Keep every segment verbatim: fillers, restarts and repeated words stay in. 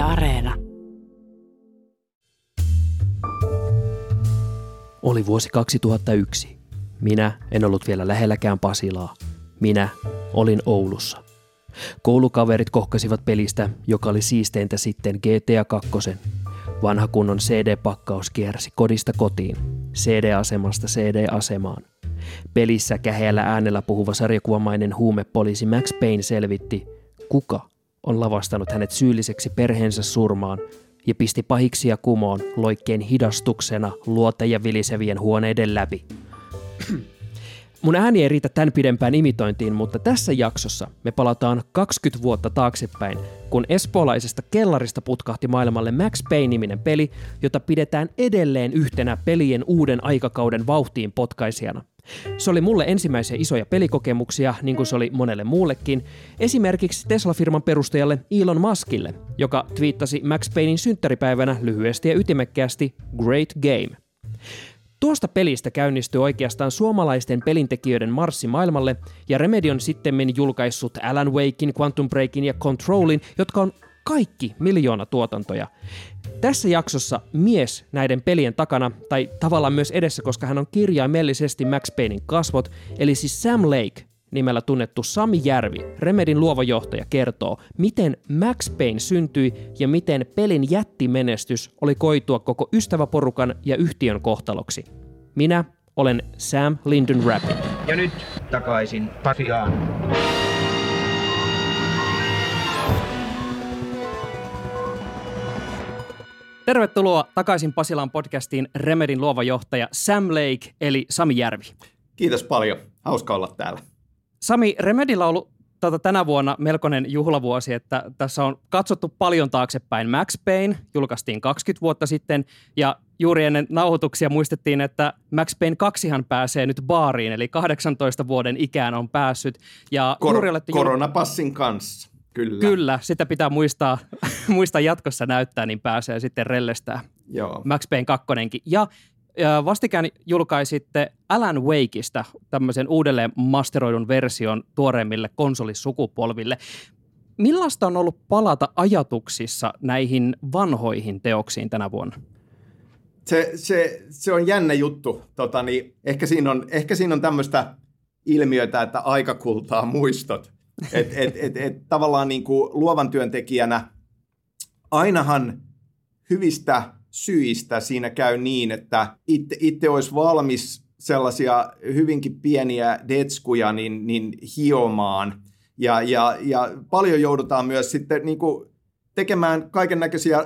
Yle Areena. Oli vuosi kaksituhattayksi. Minä en ollut vielä lähelläkään Pasilaa. Minä olin Oulussa. Koulukaverit kohkasivat pelistä, joka oli siisteintä sitten G T A kaksi. Vanha kunnon C D-pakkaus kiersi kodista kotiin, C D-asemasta C D-asemaan. Pelissä käheällä äänellä puhuva sarjakuvamainen huumepoliisi Max Payne selvitti, kuka on lavastanut hänet syylliseksi perheensä surmaan ja pisti pahiksia kumoon loikkeen hidastuksena luoteja vilisevien huoneiden läpi. Mun ääni ei riitä tämän pidempään imitointiin, mutta tässä jaksossa me palataan kaksikymmentä vuotta taaksepäin, kun espoolaisesta kellarista putkahti maailmalle Max Payne-niminen peli, jota pidetään edelleen yhtenä pelien uuden aikakauden vauhtiin potkaisijana. Se oli mulle ensimmäisiä isoja pelikokemuksia, niin kuin se oli monelle muullekin, esimerkiksi Tesla-firman perustajalle Elon Muskille, joka twiittasi Max Paynein synttäripäivänä lyhyesti ja ytimekkäästi Great Game. Tuosta pelistä käynnistyi oikeastaan suomalaisten pelintekijöiden marssi maailmalle, ja Remedy on sittemmin julkaissut Alan Wakein, Quantum Breakin ja Controlin, jotka on kaikki miljoona tuotantoja. Tässä jaksossa mies näiden pelien takana, tai tavallaan myös edessä, koska hän on kirjaimellisesti Max Paynein kasvot, eli siis Sam Lake nimellä tunnettu Sami Järvi, Remedyn luova johtaja, kertoo, miten Max Payne syntyi ja miten pelin jättimenestys oli koitua koko ystäväporukan ja yhtiön kohtaloksi. Minä olen Sam Lindfors. Ja nyt takaisin Pasiaan. Tervetuloa takaisin Pasilan podcastiin Remedyn luova johtaja Sam Lake eli Sami Järvi. Kiitos paljon. Hauska olla täällä. Sami, Remedyllä on ollut tota, tänä vuonna melkoinen juhlavuosi, että tässä on katsottu paljon taaksepäin. Max Payne julkaistiin kaksikymmentä vuotta sitten ja juuri ennen nauhoituksia muistettiin, että Max Payne kaksihan pääsee nyt baariin, eli kahdeksantoista vuoden ikään on päässyt. Ja Kor- julka- koronapassin kanssa, kyllä. Kyllä, sitä pitää muistaa, muistaa jatkossa näyttää, niin pääsee sitten rellestää. Joo. Max Payne kakkonenkin. Ja vastikään julkaisitte Alan Wakeista tämmöisen uudelleen masteroidun version tuoreimmille konsolisukupolville. Millaista on ollut palata ajatuksissa näihin vanhoihin teoksiin tänä vuonna? Se, se, se on jännä juttu. Totani, ehkä siinä on, ehkä siinä on tämmöistä ilmiötä, että aika kultaa muistot. Et, et, et, et, tavallaan niin kuin luovan työntekijänä ainahan hyvistä syistä siinä käy niin, että itse, itse olisi valmis sellaisia hyvinkin pieniä detskuja niin, niin hiomaan. Ja, ja, ja paljon joudutaan myös sitten niin kuin tekemään kaiken näköisiä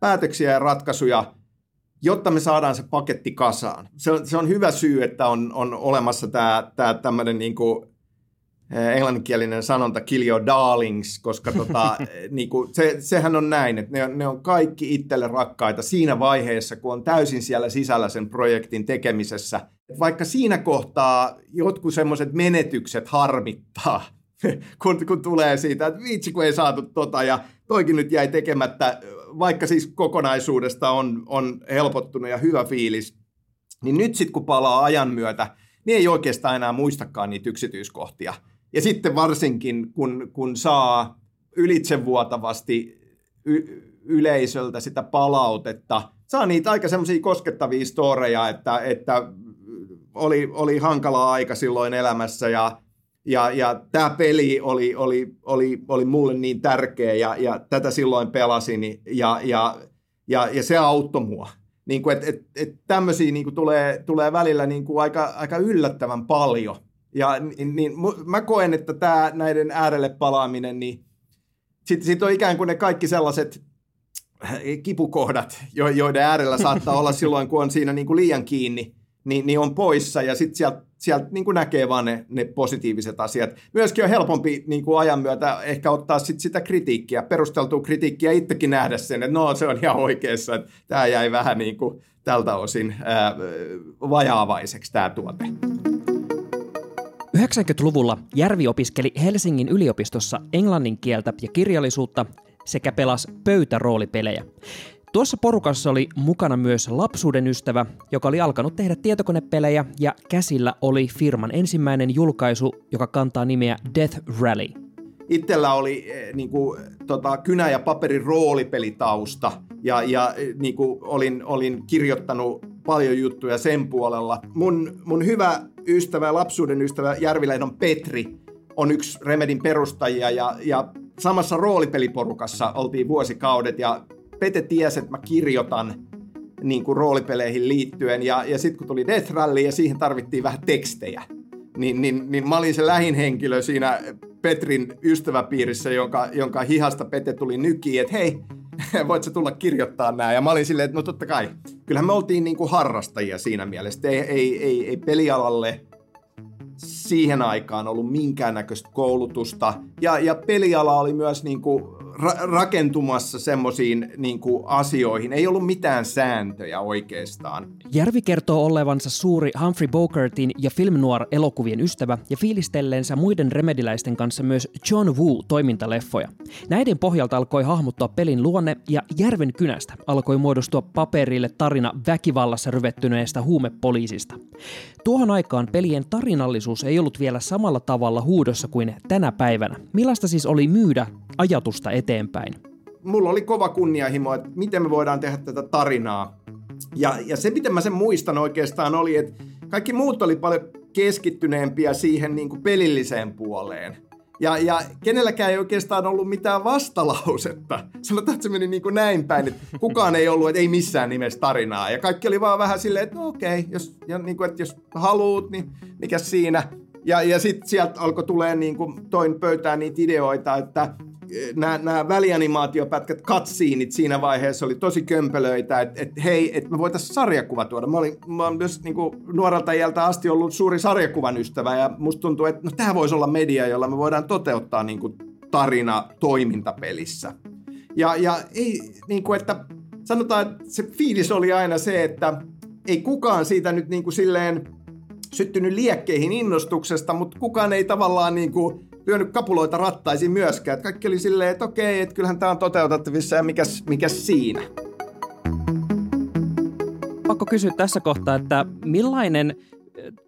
päätöksiä ja ratkaisuja, jotta me saadaan se paketti kasaan. Se on, se on hyvä syy, että on, on olemassa tämä, tämä tämmöinen niin kuin englanninkielinen sanonta kill your darlings, koska tota, niinku, se, sehän on näin, että ne, ne on kaikki itselle rakkaita siinä vaiheessa, kun on täysin siellä sisällä sen projektin tekemisessä. Vaikka siinä kohtaa jotkut semmoiset menetykset harmittaa, kun, kun tulee siitä, että vitsi kun ei saatu tota ja toikin nyt jäi tekemättä, vaikka siis kokonaisuudesta on, on helpottunut ja hyvä fiilis, niin nyt sitten kun palaa ajan myötä, niin ei oikeastaan enää muistakaan niitä yksityiskohtia. Ja sitten varsinkin, kun, kun saa ylitsevuotavasti y- yleisöltä sitä palautetta, saa niitä aika semmoisia koskettavia storeja, että, että oli, oli hankala aika silloin elämässä ja, ja, ja tämä peli oli, oli, oli, oli mulle niin tärkeä ja, ja tätä silloin pelasin ja, ja, ja, ja se auttoi mua. Niin kuin, et, et, et tämmöisiä niin kuin tulee, tulee välillä niin kuin aika, aika yllättävän paljon. Ja niin, mä koen, että tää, näiden äärelle palaaminen, niin sitten sit on ikään kuin ne kaikki sellaiset kipukohdat, joiden äärellä saattaa olla silloin, kun on siinä niin kuin liian kiinni, niin, niin on poissa. Ja sitten sieltä sielt niin kuin näkee vaan ne, ne positiiviset asiat. Myöskin on helpompi niin kuin ajan myötä ehkä ottaa sit sitä kritiikkiä, perusteltua kritiikkiä, itsekin nähdä sen, että no se on ihan oikeassa, että tämä jäi vähän niin kuin tältä osin ää, vajaavaiseksi tämä tuote. yhdeksänkymmentäluvulla Järvi opiskeli Helsingin yliopistossa englannin kieltä ja kirjallisuutta sekä pelasi pöytäroolipelejä. Tuossa porukassa oli mukana myös lapsuuden ystävä, joka oli alkanut tehdä tietokonepelejä ja käsillä oli firman ensimmäinen julkaisu, joka kantaa nimeä Death Rally. itsellä oli niin kuin, tota, kynä- ja paperin roolipelitausta ja, ja niin kuin, olin, olin kirjoittanut paljon juttuja sen puolella. Mun, mun hyvä ystävä, lapsuuden ystävä Järviläinen Petri on yksi Remedin perustajia ja, ja samassa roolipeliporukassa oltiin vuosikaudet ja Pete tiesi, että mä kirjoitan niin kuin roolipeleihin liittyen ja, ja sitten kun tuli Death Rally ja siihen tarvittiin vähän tekstejä, niin, niin, niin mä olin se lähin henkilö siinä Petrin ystäväpiirissä, jonka, jonka hihasta Pete tuli nykiin, että hei, voit sä tulla kirjoittaa nää? Ja mä olin silleen, että no totta kai. Kyllähän me oltiin niin kuin harrastajia siinä mielessä. Ei, ei, ei, ei pelialalle siihen aikaan ollut minkäännäköistä koulutusta. Ja, ja peliala oli myös niin kuin ra- rakentumassa semmoisiin niin kuin asioihin. Ei ollut mitään sääntöjä oikeastaan. Järvi kertoo olevansa suuri Humphrey Bogartin ja film noir-elokuvien ystävä ja fiilistelleensä muiden remediläisten kanssa myös John Woo-toimintaleffoja. Näiden pohjalta alkoi hahmottua pelin luonne ja Järven kynästä alkoi muodostua paperille tarina väkivallassa ryvettyneestä huumepoliisista. Tuohon aikaan pelien tarinallisuus ei ollut vielä samalla tavalla huudossa kuin tänä päivänä. Millaista siis oli myydä ajatusta eteenpäin? Mulla oli kova kunnianhimo, että miten me voidaan tehdä tätä tarinaa. Ja, ja se, miten mä sen muistan oikeastaan, oli, että kaikki muut oli paljon keskittyneempiä siihen niin kuin pelilliseen puoleen. Ja, ja kenelläkään ei oikeastaan ollut mitään vastalausetta. Sanotaan, että se meni niin kuin näin päin, että kukaan ei ollut, että ei missään nimessä tarinaa. Ja kaikki oli vaan vähän silleen, että no okei, okay, jos, niin kuin, että jos haluut, niin mikä siinä. Ja, ja sitten sieltä alkoi tulemaan, niin kuin toin pöytään niitä ideoita, että nämä välianimaatiopätkät, cutsceneit siinä vaiheessa oli tosi kömpelöitä, että et, hei, että me voitaisiin sarjakuva tuoda. Mä olin, mä olin myös niin kuin nuorelta iältä asti ollut suuri sarjakuvan ystävä ja musta tuntuu, että no, tämä voisi olla media, jolla me voidaan toteuttaa niin kuin tarina toimintapelissä. Ja, ja ei, niin kuin, että sanotaan, että se fiilis oli aina se, että ei kukaan siitä nyt niin kuin silleen syttynyt liekkeihin innostuksesta, mutta kukaan ei tavallaan niin kuin lyönyt kapuloita rattaisiin myöskään. Että kaikki oli silleen, että okei, että kyllähän tämä on toteutettavissa ja mikäs, mikäs siinä. Pakko kysyä tässä kohtaa, että millainen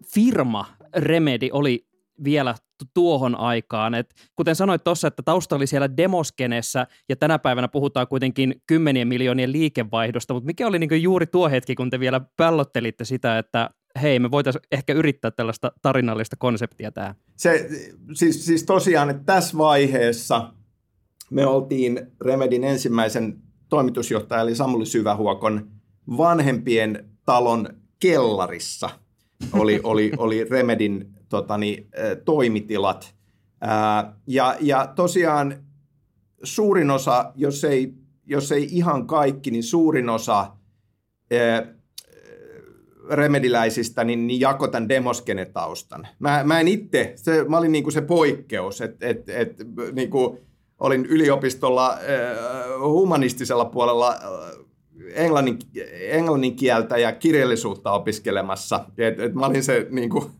firma Remedy oli vielä tuohon aikaan? Et kuten sanoit tuossa, että tausta oli siellä demoskenessä ja tänä päivänä puhutaan kuitenkin kymmenien miljoonien liikevaihdosta, mutta mikä oli niinku juuri tuo hetki, kun te vielä pallottelitte sitä, että hei, me voitaisiin ehkä yrittää tällaista tarinallista konseptia tähän. Se, siis, siis tosiaan, että tässä vaiheessa me oltiin Remedin ensimmäisen toimitusjohtajan, eli Samuli Syvähuokon vanhempien talon kellarissa oli, oli, oli Remedin totani, toimitilat. Ja, ja tosiaan suurin osa, jos ei, jos ei ihan kaikki, niin suurin osa remediläisistä, niin, niin jako tämän demoskenetaustan. Mä, mä en itse, se, mä olin niinku se poikkeus, että et, et, niinku, olin yliopistolla eh, humanistisella puolella eh, englannin, englannin kieltä ja kirjallisuutta opiskelemassa. Et, et mä olin se niinku,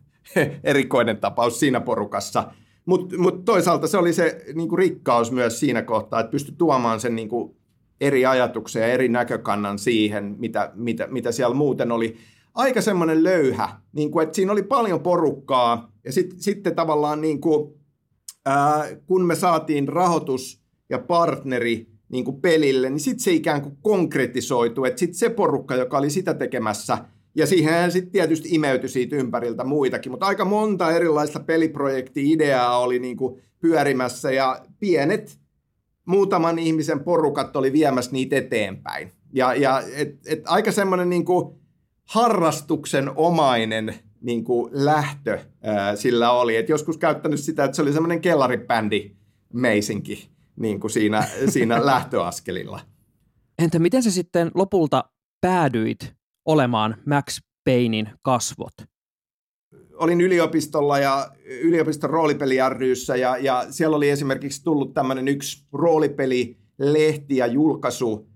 erikoinen tapaus siinä porukassa. Mutta mut toisaalta se oli se niinku, rikkaus myös siinä kohtaa, että pystyi tuomaan sen niinku, eri ajatuksia ja eri näkökannan siihen, mitä, mitä, mitä siellä muuten oli. Aika semmoinen löyhä, niin kuin, että siinä oli paljon porukkaa ja sit, sitten tavallaan niin kuin, ää, kun me saatiin rahoitus ja partneri niin kuin pelille, niin sitten se ikään kuin konkretisoitu, että sitten se porukka, joka oli sitä tekemässä ja siihen sitten tietysti imeytyi siitä ympäriltä muitakin, mutta aika monta erilaista peliprojekti-ideaa oli niin kuin pyörimässä ja pienet muutaman ihmisen porukat oli viemässä niitä eteenpäin ja, ja et, et aika semmoinen niin kuin harrastuksen omainen niin kuin lähtö ää, sillä oli. Et joskus käyttänyt sitä, että se oli semmoinen kellaribändi meisinki niin kuin siinä, siinä lähtöaskelilla. Entä miten sä sitten lopulta päädyit olemaan Max Paynein kasvot? Olin yliopistolla ja yliopiston roolipeli ry:ssä ja, ja siellä oli esimerkiksi tullut tämmöinen yksi roolipelilehti ja julkaisu,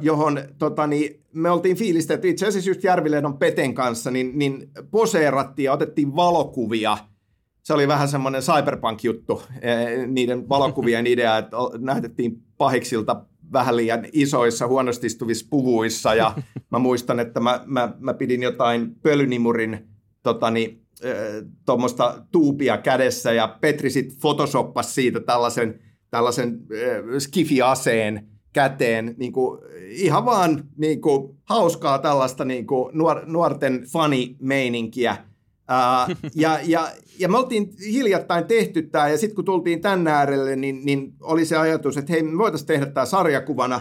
johon totani, me oltiin fiilistetty, itse asiassa just Järvilehdon Peten kanssa, niin, niin poseerattiin ja otettiin valokuvia. Se oli vähän semmoinen cyberpunk-juttu, niiden valokuvien idea, että näytettiin pahiksilta vähän liian isoissa, huonosti istuvissa puvuissa. Ja mä muistan, että mä, mä, mä pidin jotain pölynimurin totani, tuommoista tuupia kädessä ja Petri sitten photoshoppasi siitä tällaisen, tällaisen äh, skifiaseen käteen. Niin kuin, ihan vaan niin kuin, hauskaa tällaista niin kuin, nuor, nuorten funny-meininkiä. Äh, ja, ja, ja me oltiin hiljattain tehty tämä ja sitten kun tultiin tänne äärelle, niin, niin oli se ajatus, että hei me voitaisiin tehdä tämä sarjakuvana.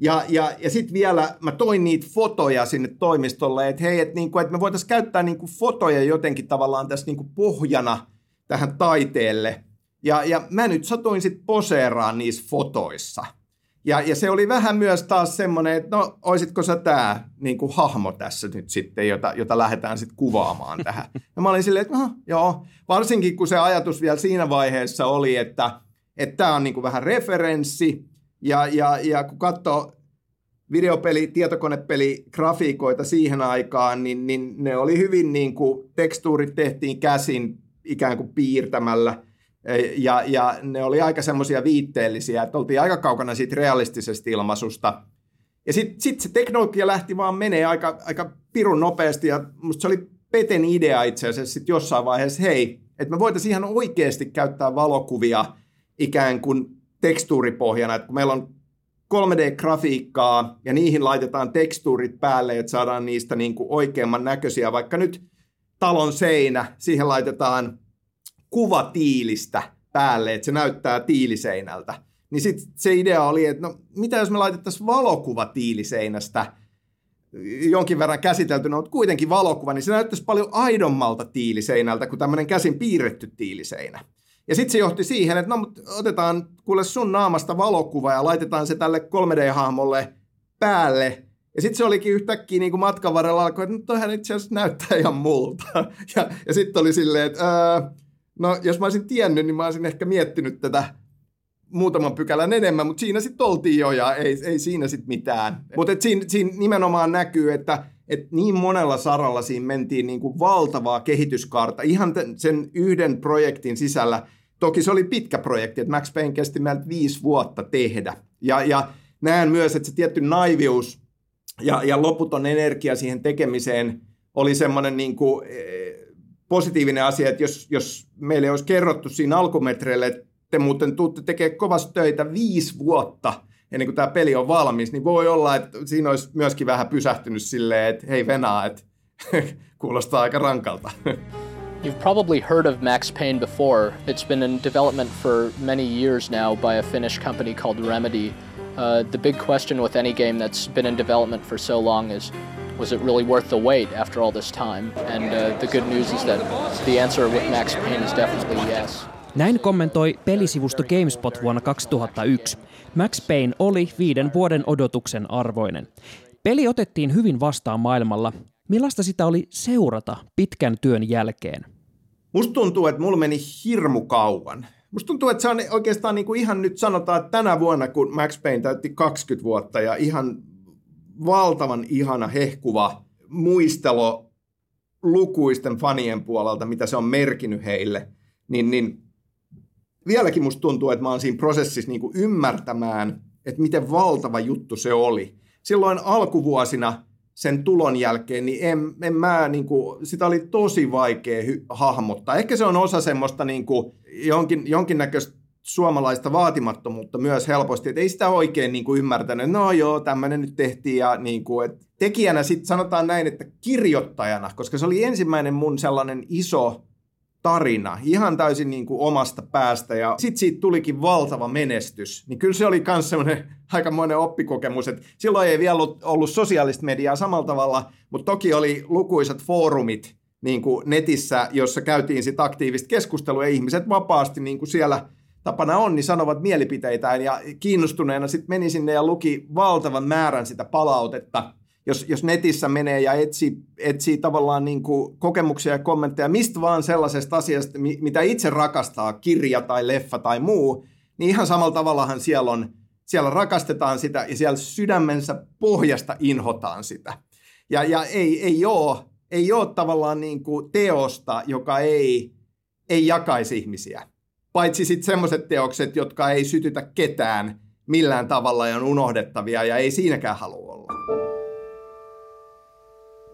Ja, ja, ja sitten vielä mä toin niitä fotoja sinne toimistolle, että hei, että niinku, et me voitaisiin käyttää niinku fotoja jotenkin tavallaan tässä niinku pohjana tähän taiteelle. Ja, ja mä nyt satuin sitten poseeraan niissä fotoissa. Ja, ja se oli vähän myös taas semmoinen, että no, oisitko sä tää niinku, hahmo tässä nyt sitten, jota, jota lähdetään sitten kuvaamaan tähän. Ja mä olin silleen, että no, joo, varsinkin kun se ajatus vielä siinä vaiheessa oli, että et tää on niinku vähän referenssi. Ja, ja, ja kun katsoo videopeli, tietokonepeli, grafiikoita siihen aikaan, niin, niin ne oli hyvin niin kuin tekstuurit tehtiin käsin ikään kuin piirtämällä. Ja, ja ne oli aika semmoisia viitteellisiä, että oltiin aika kaukana siitä realistisesta ilmaisusta. Ja sitten sit se teknologia lähti vaan menee aika, aika pirun nopeasti. Ja musta se oli Peten idea itse asiassa sitten jossain vaiheessa, hei, että me voitaisiin ihan oikeasti käyttää valokuvia ikään kuin tekstuuripohjana, että kun meillä on kolme D-grafiikkaa ja niihin laitetaan tekstuurit päälle, että saadaan niistä niin kuin oikeamman näköisiä, vaikka nyt talon seinä, siihen laitetaan kuva tiilistä päälle, että se näyttää tiiliseinältä. Niin sitten se idea oli, että no mitä jos me laitettaisiin valokuva tiiliseinästä jonkin verran käsiteltynä, mutta kuitenkin valokuva, niin se näyttäisi paljon aidommalta tiiliseinältä kuin tämmöinen käsin piirretty tiiliseinä. Ja sitten se johti siihen, että no, mut otetaan kuule sun naamasta valokuva ja laitetaan se tälle kolme D-hahmolle päälle. Ja sitten se olikin yhtäkkiä niin kuin matkan varrella alkoi, että no toihan itse asiassa näyttää ihan multa. Ja, ja sitten oli silleen, että öö, no jos mä olisin tiennyt, niin mä olisin ehkä miettinyt tätä muutaman pykälän enemmän, mutta siinä sitten oltiin jo ja ei, ei siinä sitten mitään. Mutta siinä, siinä nimenomaan näkyy, että et niin monella saralla siinä mentiin niin kuin valtavaa kehityskaarta ihan t- sen yhden projektin sisällä. Toki se oli pitkä projekti, että Max Payne kesti meiltä viisi vuotta tehdä. Ja, ja näen myös, että se tietty naivius ja, ja loputon energia siihen tekemiseen oli semmoinen niin kuin, eh, positiivinen asia, että jos, jos meille olisi kerrottu siinä alkumetreille, että te muuten tuutte tekemään kovasti töitä viisi vuotta ennen kuin tämä peli on valmis, niin voi olla, että siinä olisi myöskin vähän pysähtynyt silleen, että hei venaa, että kuulostaa aika rankalta. You've probably heard of Max Payne before. It's been in development for many years now by a Finnish company called Remedy. Uh, the big question with any game that's been in development for so long is, was it really worth the wait after all this time? And uh, the good news is that the answer with Max Payne is definitely yes. Näin kommentoi pelisivusto GameSpot vuonna kaksituhattayksi. Max Payne oli viiden vuoden odotuksen arvoinen. Peli otettiin hyvin vastaan maailmalla. Millaista sitä oli seurata pitkän työn jälkeen? Musta tuntuu, että mulla meni hirmu kauan. Musta tuntuu, että se on oikeastaan niin kuin ihan nyt sanotaan, että tänä vuonna, kun Max Payne täytti kaksikymmentä vuotta ja ihan valtavan ihana hehkuva muistelo lukuisten fanien puolelta, mitä se on merkinyt heille, niin... niin vieläkin musta tuntuu, että mä oon siinä prosessissa niin kuin ymmärtämään, että miten valtava juttu se oli. Silloin alkuvuosina sen tulon jälkeen, niin en, en mä, niin kuin, sitä oli tosi vaikea hy- hahmottaa. Ehkä se on osa semmoista niin kuin, jonkin, jonkinnäköistä suomalaista vaatimattomuutta myös helposti, että ei sitä oikein niin kuin ymmärtänyt, että no joo, tämmöinen nyt tehtiin. Ja, niin kuin, että tekijänä sitten sanotaan näin, että kirjoittajana, koska se oli ensimmäinen mun sellainen iso tarina, ihan täysin niin kuin omasta päästä ja sitten siitä tulikin valtava menestys, niin kyllä se oli myös semmoinen aikamoinen oppikokemus, että silloin ei vielä ollut, ollut sosiaalista mediaa samalla tavalla, mutta toki oli lukuisat foorumit niin kuin netissä, jossa käytiin sit aktiivista keskustelua ja ihmiset vapaasti niin kuin siellä tapana on, niin sanovat mielipiteitään ja kiinnostuneena sitten meni sinne ja luki valtavan määrän sitä palautetta. Jos, jos netissä menee ja etsii, etsii tavallaan niin kuin kokemuksia ja kommentteja mistä vaan sellaisesta asiasta, mitä itse rakastaa, kirja tai leffa tai muu, niin ihan samalla tavallahan siellä on, siellä rakastetaan sitä ja siellä sydämensä pohjasta inhotaan sitä. Ja, ja ei, ei, ole, ei ole tavallaan niin kuin teosta, joka ei, ei jakaisi ihmisiä, paitsi sitten semmoiset teokset, jotka ei sytytä ketään millään tavalla ja on unohdettavia ja ei siinäkään halua olla.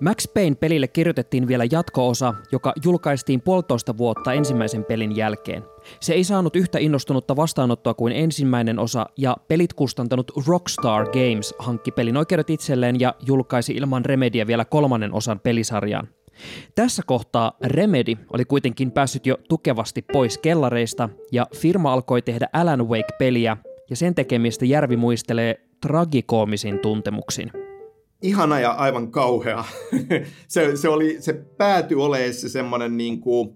Max Payne-pelille kirjoitettiin vielä jatko-osa, joka julkaistiin puolitoista vuotta ensimmäisen pelin jälkeen. Se ei saanut yhtä innostunutta vastaanottoa kuin ensimmäinen osa, ja pelit kustantanut Rockstar Games hankki pelin oikeudet itselleen ja julkaisi ilman Remedyä vielä kolmannen osan pelisarjaan. Tässä kohtaa Remedy oli kuitenkin päässyt jo tukevasti pois kellareista, ja firma alkoi tehdä Alan Wake-peliä, ja sen tekemistä Järvi muistelee tragikoomisin tuntemuksin. Ihana ja aivan kauhea. se, se, oli, se päätyi olemaan se semmoinen niin kuin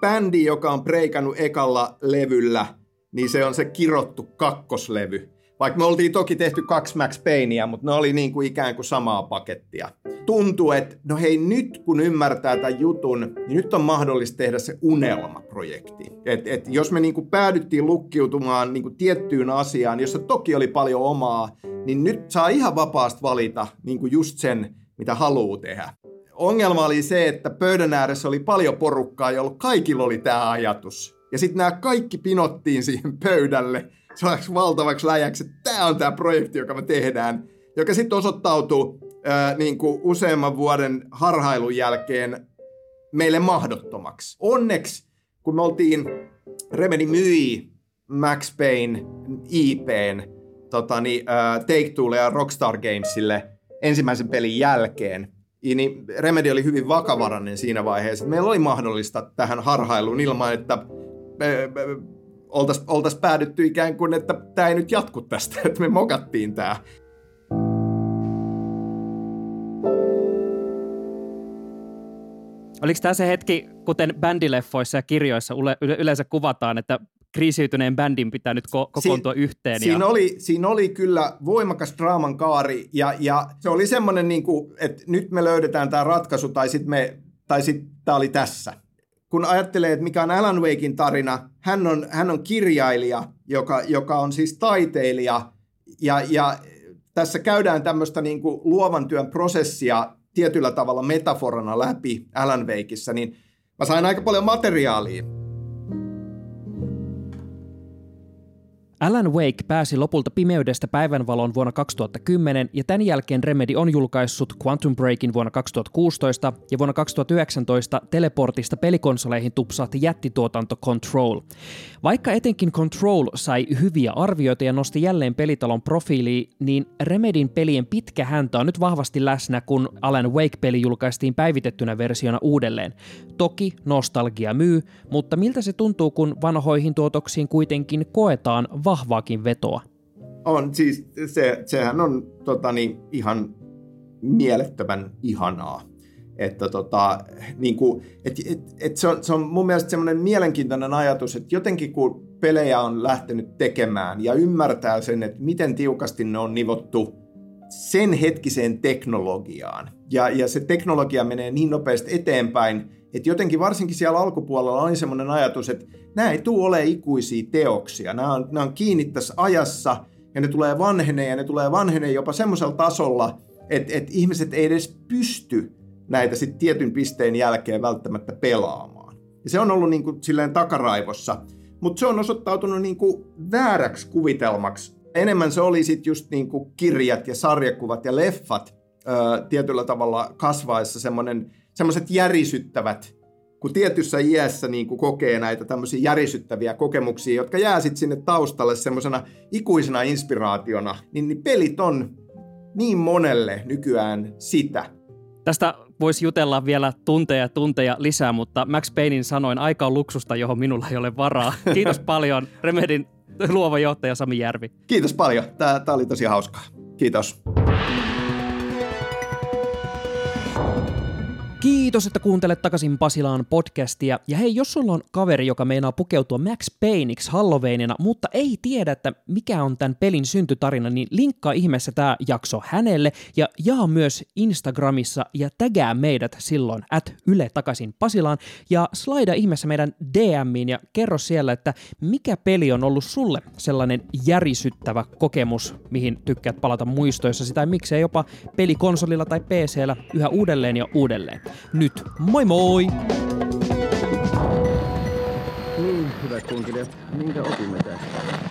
bändi, joka on breikannut ekalla levyllä, niin se on se kirottu kakkoslevy. Vaikka me oltiin toki tehty kaksi Max Paynea, mutta ne oli niin kuin ikään kuin samaa pakettia. Tuntuu, että no hei, nyt kun ymmärtää tämän jutun, niin nyt on mahdollista tehdä se unelmaprojekti. Et, et jos me niin kuin päädyttiin lukkiutumaan niin kuin tiettyyn asiaan, jossa toki oli paljon omaa, niin nyt saa ihan vapaasti valita niin kuin just sen, mitä haluaa tehdä. Ongelma oli se, että pöydän ääressä oli paljon porukkaa, jolloin kaikilla oli tämä ajatus. Ja sitten nämä kaikki pinottiin siihen pöydälle sellaiseksi valtavaksi läjäksi, että tämä on tämä projekti, joka me tehdään, joka sitten osoittautuu ää, niin kuin useamman vuoden harhailun jälkeen meille mahdottomaksi. Onneksi, kun me oltiin, Remedy myi Max Payne I P:n totani, ää, Take Twolle ja Rockstar Gamesille ensimmäisen pelin jälkeen, niin Remedy oli hyvin vakavarainen siinä vaiheessa. Meillä oli mahdollista tähän harhailuun ilman, että ää, Oltaisiin oltais päädytty ikään kuin, että tämä ei nyt jatku tästä, että me mokattiin tämä. Oliko tämä se hetki, kuten bändileffoissa ja kirjoissa yleensä kuvataan, että kriisiytyneen bändin pitää nyt ko- kokoontua siin, yhteen? Siinä, ja... oli, siinä oli kyllä voimakas draaman kaari, ja, ja se oli semmoinen, niin kuin, että nyt me löydetään tämä ratkaisu, tai sitten sit tämä oli tässä. Kun ajattelee, että mikä on Alan Wakein tarina, hän on, hän on kirjailija, joka, joka on siis taiteilija. Ja, ja tässä käydään tämmöistä niin kuin luovan työn prosessia tietyllä tavalla metaforana läpi Alan Wakeissa, niin mä sain aika paljon materiaalia. Alan Wake pääsi lopulta pimeydestä päivänvaloon vuonna kaksituhattakymmenen, ja tämän jälkeen Remedy on julkaissut Quantum Breakin vuonna kaksituhattakuusitoista, ja vuonna kaksituhattayhdeksäntoista teleportista pelikonsoleihin tupsahti jättituotanto Control. Vaikka etenkin Control sai hyviä arvioita ja nosti jälleen pelitalon profiiliin, niin Remedyn pelien pitkä häntä on nyt vahvasti läsnä, kun Alan Wake-peli julkaistiin päivitettynä versiona uudelleen. Toki nostalgia myy, mutta miltä se tuntuu, kun vanhoihin tuotoksiin kuitenkin koetaan vahvaakin vetoa? On, siis se, sehän on totani, ihan mielettömän ihanaa. Että tota, niin kuin, et, et, et se, on, se on mun mielestä semmoinen mielenkiintoinen ajatus, että jotenkin kun pelejä on lähtenyt tekemään ja ymmärtää sen, että miten tiukasti ne on nivottu sen hetkiseen teknologiaan. Ja, ja se teknologia menee niin nopeasti eteenpäin, että jotenkin varsinkin siellä alkupuolella on semmoinen ajatus, että nämä ei tule olemaan ikuisia teoksia. Nämä on, nämä on kiinni tässä ajassa ja ne tulee vanheneen ja ne tulee vanheneen jopa semmoisella tasolla, että, että ihmiset ei edes pysty näitä sitten tietyn pisteen jälkeen välttämättä pelaamaan. Ja se on ollut niin kuin silleen takaraivossa, mutta se on osoittautunut niin kuin vääräksi kuvitelmaksi. Enemmän se oli sitten just niin kuin kirjat ja sarjakuvat ja leffat öö, tietyllä tavalla kasvaessa semmoinen, semmoiset järisyttävät, kun tietyssä iässä niin kuin kokee näitä tämmöisiä järisyttäviä kokemuksia, jotka jää sitten sinne taustalle semmoisena ikuisena inspiraationa, niin, niin pelit on niin monelle nykyään sitä. Tästä voisi jutella vielä tunteja ja tunteja lisää, mutta Max Paynein sanoin, aika on luksusta, johon minulla ei ole varaa. Kiitos paljon, Remedyn luova johtaja Sami Järvi. Kiitos paljon, tämä, tämä oli tosi hauskaa. Kiitos. Kiitos, että kuuntelet Takaisin Pasilaan podcastia. Ja hei, jos sulla on kaveri, joka meinaa pukeutua Max Payneiksi Halloweenina, mutta ei tiedä, että mikä on tämän pelin syntytarina, niin linkkaa ihmeessä tämä jakso hänelle ja jaa myös Instagramissa ja tägää meidät silloin at Yle Takaisin Pasilaan ja slaida ihmeessä meidän D M:iin ja kerro siellä, että mikä peli on ollut sulle sellainen järisyttävä kokemus, mihin tykkäät palata muistoissasi tai miksei jopa pelikonsolilla tai P C:llä yhä uudelleen ja uudelleen. Nyt, moi moi! Niin, hyvät kunkilijat, minkä opimme tästä?